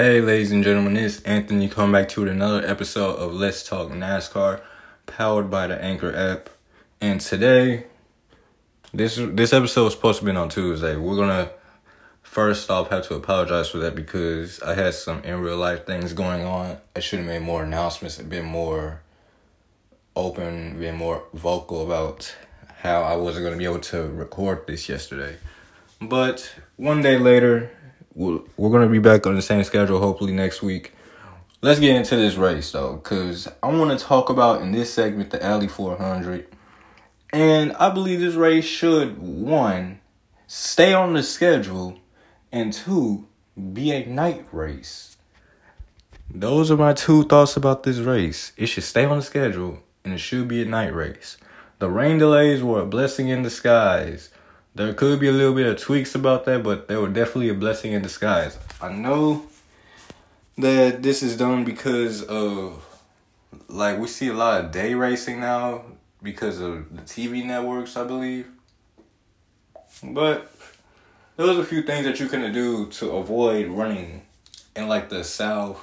Hey, ladies and gentlemen, it's Anthony coming back to another episode of Let's Talk NASCAR, powered by the Anchor app. And today, this episode was supposed to be on Tuesday. We're going to, first off, have to apologize for that because I had some in-real-life things going on. I should have made more announcements and been more open, been more vocal about how I wasn't going to be able to record this yesterday. But one day later, we're going to be back on the same schedule, hopefully next week. Let's get into this race, though, because I want to talk about, in this segment, the Alley 400. And I believe this race should, one, stay on the schedule, and two, be a night race. Those are my two thoughts about this race. It should stay on the schedule, and it should be a night race. The rain delays were a blessing in disguise. There could be a little bit of tweaks about that, but they were definitely a blessing in disguise. I know that this is done because of, we see a lot of day racing now because of the TV networks, I believe. But there was a few things that you can do to avoid running in, the South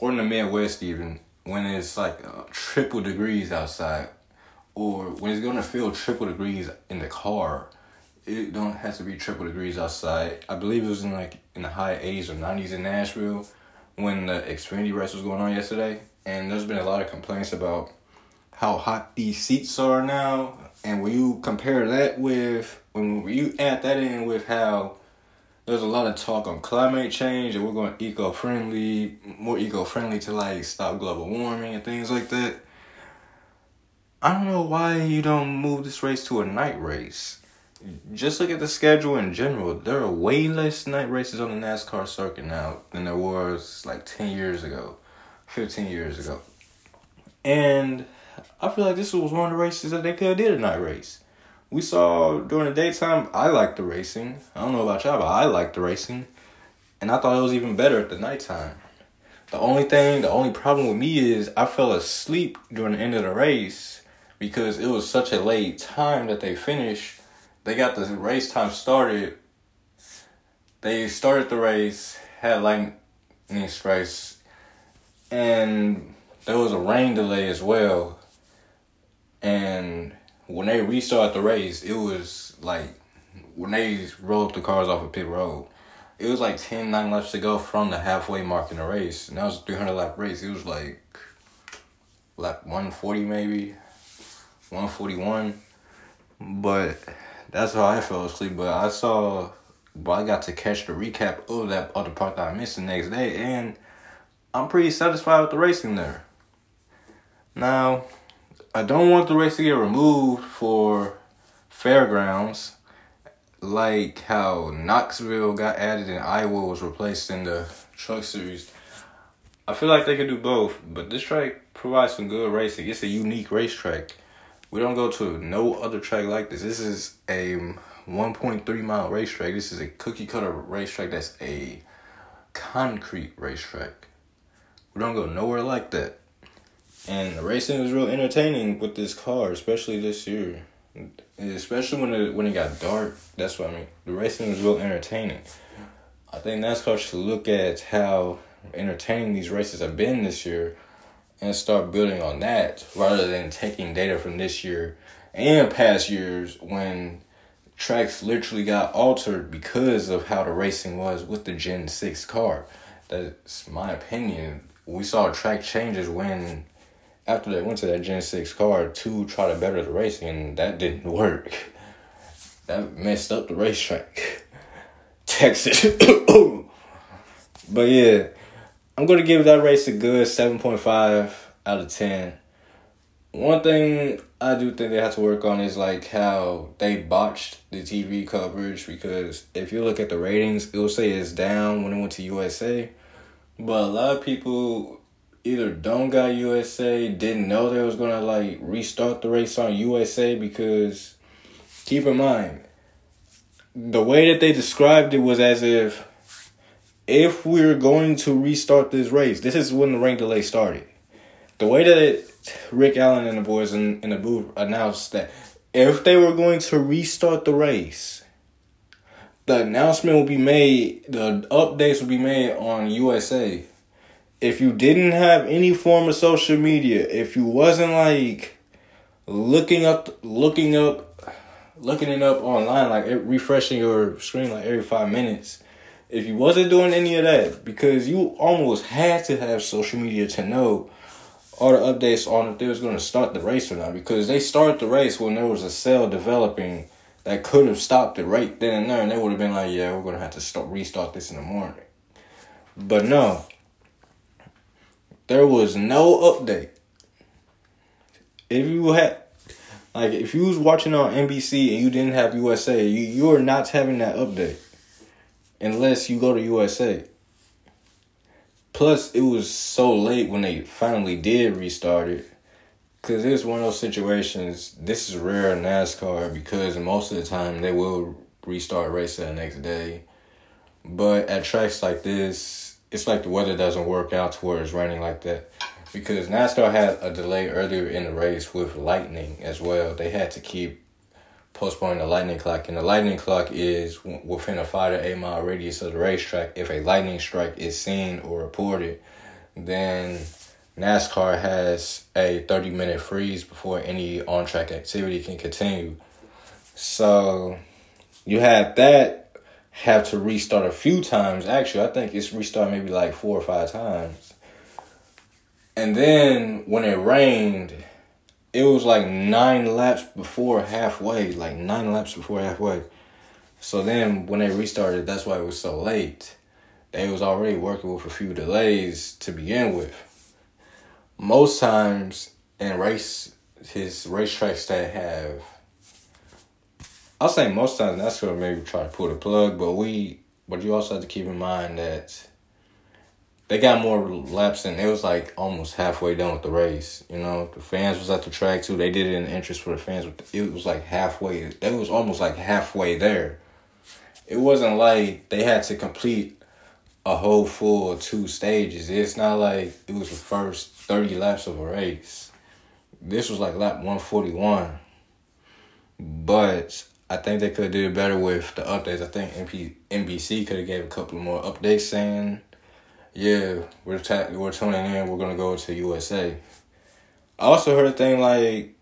or in the Midwest even, when it's, triple degrees outside or when it's going to feel triple degrees in the car. It don't have to be triple degrees outside. I believe it was in the high 80s or 90s in Nashville when the Xfinity race was going on yesterday. And there's been a lot of complaints about how hot these seats are now. And when you compare that with, when you add that in with how there's a lot of talk on climate change and we're going eco-friendly, more eco-friendly to stop global warming and things like that. I don't know why you don't move this race to a night race. Just look at the schedule in general. There are way less night races on the NASCAR circuit now than there was 10 years ago, 15 years ago. And I feel like this was one of the races that they could have did a night race. We saw during the daytime, I liked the racing. I don't know about y'all, but I liked the racing. And I thought it was even better at the nighttime. The only problem with me is I fell asleep during the end of the race because it was such a late time that they finished. They got the race time started. They started the race, had lightning strikes, and there was a rain delay as well. And when they restarted the race, it was when they rolled the cars off of pit road, it was 9 laps to go from the halfway mark in the race. And that was a 300 lap race. It was lap 140 maybe, 141. But that's how I fell asleep, but I got to catch the recap of that other part that I missed the next day, and I'm pretty satisfied with the racing there. Now, I don't want the race to get removed for fairgrounds, like how Knoxville got added and Iowa was replaced in the truck series. I feel like they could do both, but this track provides some good racing. It's a unique racetrack. We don't go to no other track like this. This is a 1.3 mile racetrack. This is a cookie cutter racetrack. That's a concrete racetrack. We don't go nowhere like that. And the racing was real entertaining with this car, especially this year. Especially when it got dark. That's what I mean. The racing was real entertaining. I think NASCAR should look at how entertaining these races have been this year and start building on that rather than taking data from this year and past years when tracks literally got altered because of how the racing was with the Gen 6 car. That's my opinion. We saw track changes after they went to that Gen 6 car to try to better the racing, and that didn't work. That messed up the racetrack. Texas. But yeah, I'm going to give that race a good 7.5 out of 10. One thing I do think they have to work on is how they botched the TV coverage, because if you look at the ratings, it'll say it's down when it went to USA. But a lot of people either don't got USA, didn't know they was going to restart the race on USA, because keep in mind, the way that they described it was as if we're going to restart this race, this is when the rain delay started. The way that Rick Allen and the boys in the booth announced that if they were going to restart the race, The announcement will be made, the updates will be made on USA. If you didn't have any form of social media, if you wasn't like looking it up online, like refreshing your screen like every 5 minutes, if you wasn't doing any of that, because you almost had to have social media to know all the updates on if they was going to start the race or not, because they started the race when there was a cell developing that could have stopped it right then and there, and they would have been like, yeah, we're going to have to restart this in the morning. But no, there was no update. If you had, like, if you was watching on NBC and you didn't have USA, you are not having that update unless you go to USA. Plus, it was so late when they finally did restart it, because it's one of those situations. This is rare in NASCAR because most of the time they will restart race that next day. But at tracks like this, it's like the weather doesn't work out to where it's raining like that. Because NASCAR had a delay earlier in the race with lightning as well. They had to keep postponing the lightning clock. And the lightning clock is within a 5 to 8 mile radius of the racetrack. If a lightning strike is seen or reported, then NASCAR has a 30-minute freeze before any on-track activity can continue. So you had that have to restart a few times. Actually, I think it's restarted maybe like 4 or 5 times. And then when it rained, it was like 9 laps before halfway. So then when they restarted, that's why it was so late. They was already working with a few delays to begin with. Most times in racetracks that have, I'll say most times NASCAR maybe try to pull the plug, but you also have to keep in mind that they got more laps and it was like almost halfway done with the race. You know, the fans was at the track too. They did it in interest for the fans. It was like halfway. They was almost like halfway there. It wasn't like they had to complete a whole full 2 stages. It's not like it was the first 30 laps of a race. This was like lap 141. But I think they could have did better with the updates. I think NBC could have gave a couple more updates saying, yeah, we're tuning in. We're going to go to USA. I also heard a thing like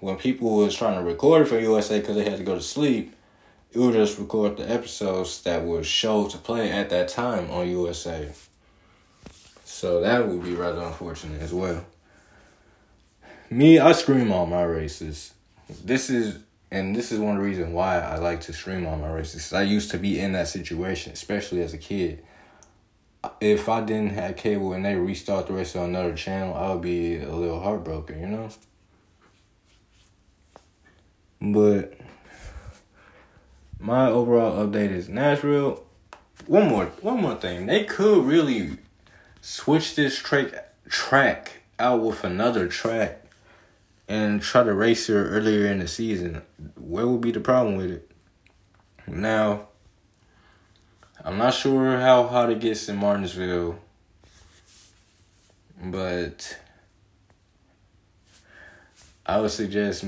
when people was trying to record for USA because they had to go to sleep, it would just record the episodes that were shown to play at that time on USA. So that would be rather unfortunate as well. Me, I stream all my races. This is one reason why I like to stream all my races. I used to be in that situation, especially as a kid. If I didn't have cable and they restart the race on another channel, I would be a little heartbroken, you know? But my overall update is Nashville. One more thing. They could really switch this track out with another track and try to race here earlier in the season. Where would be the problem with it? Now, I'm not sure how hot it gets in Martinsville, but I would suggest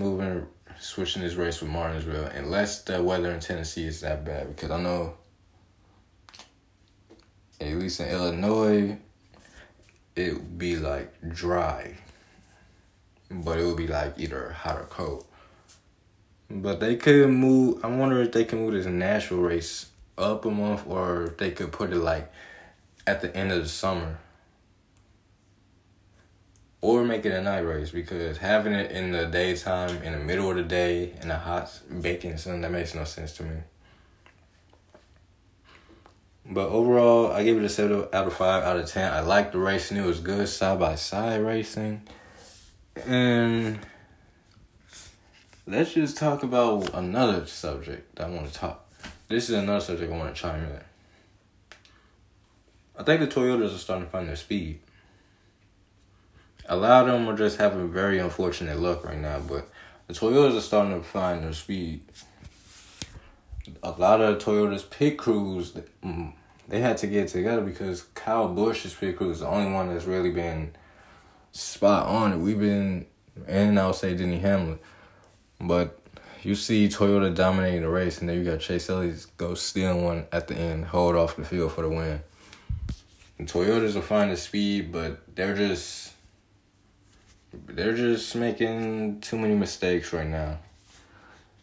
switching this race with Martinsville, unless the weather in Tennessee is that bad, because I know, at least in Illinois, it would be like dry, but it would be like either hot or cold. But they could move, I wonder if they can move this Nashville race up a month, or if they could put it like at the end of the summer, or make it a night race, because having it in the daytime, in the middle of the day, in the hot baking sun, that makes no sense to me. But overall, I give it a 7 out of 5 out of 10. I like the racing; it was good side by side racing, and let's just talk about another subject that I want to talk. This is another subject I want to chime in. I think the Toyotas are starting to find their speed. A lot of them are just having very unfortunate luck right now, but the Toyotas are starting to find their speed. A lot of Toyota's pit crews, they had to get together, because Kyle Busch's pit crew is the only one that's really been spot on. We've been, and I'll say Denny Hamlin, but you see Toyota dominating the race, and then you got Chase Elliott go steal one at the end, hold off the field for the win. And Toyotas will find the speed, but they're just making too many mistakes right now.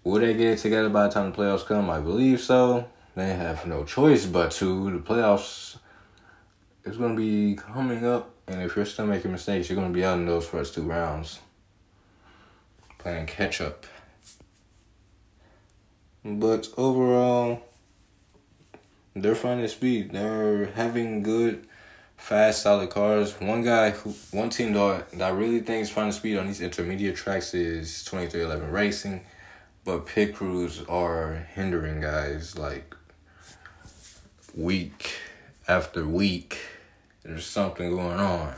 Will they get it together by the time the playoffs come? I believe so. They have no choice but to. The playoffs is going to be coming up, and if you're still making mistakes, you're going to be out in those first two rounds. Playing catch-up. But overall, they're finding speed. They're having good, fast, solid cars. One team that I really think is finding speed on these intermediate tracks is 23-11 Racing. But pit crews are hindering guys, like, week after week. There's something going on.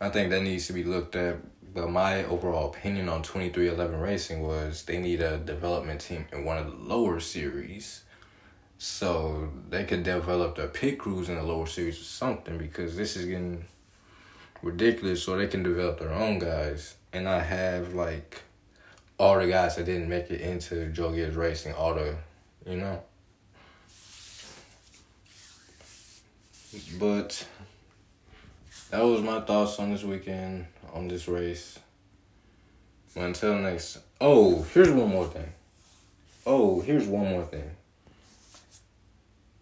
I think that needs to be looked at. But my overall opinion on 23-11 Racing was they need a development team in one of the lower series, so they could develop their pit crews in the lower series or something, because this is getting ridiculous, so they can develop their own guys and not have, like, all the guys that didn't make it into Joe Gibbs Racing, all the, you know. But that was my thoughts on this weekend, on this race. Until next... Oh, here's one more thing.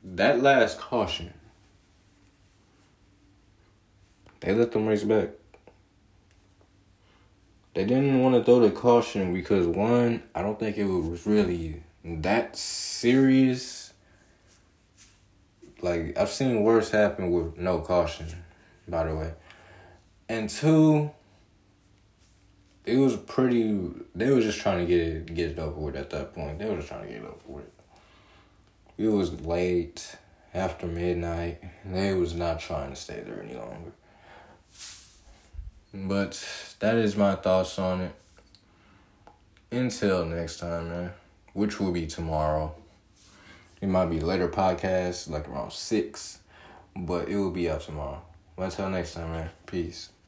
That last caution, they let them race back. They didn't want to throw the caution because, one, I don't think it was really that serious. Like, I've seen worse happen with no caution, by the way. And two, it was pretty... They were just trying to get it over with at that point. They were just trying to get it over with. It was late, after midnight. They was not trying to stay there any longer. But that is my thoughts on it. Until next time, man, which will be tomorrow. It might be later podcast, like around 6, but it will be out tomorrow. Until next time, man, peace.